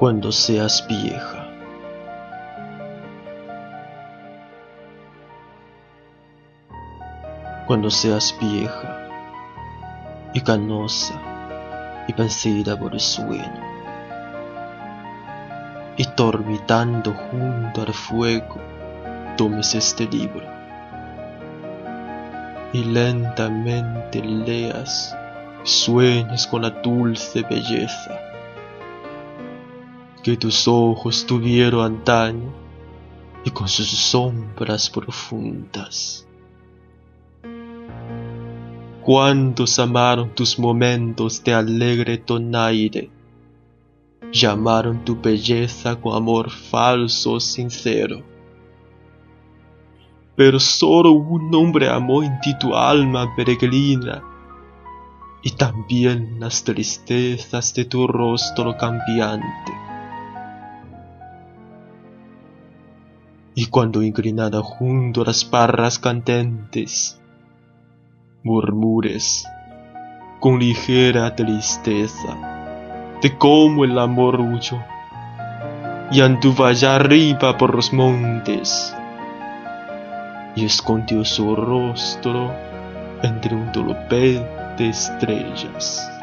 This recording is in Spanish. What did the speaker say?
cuando seas vieja. Cuando seas vieja y canosa y vencida por el sueño, y dormitando junto al fuego, tomes este libro y lentamente leas, sueñes con la dulce belleza que tus ojos tuvieron antaño y con sus sombras profundas. Cuántos amaron tus momentos de alegre donaire, llamaron tu belleza con amor falso o sincero. Pero solo un hombre amó en ti tu alma peregrina, y también las tristezas de tu rostro cambiante. Y cuando inclinada junto a las parras candentes, murmures con ligera tristeza de cómo el amor huyó, y anduvo allá arriba por los montes, y escondió su rostro entre un tolopé de estrellas.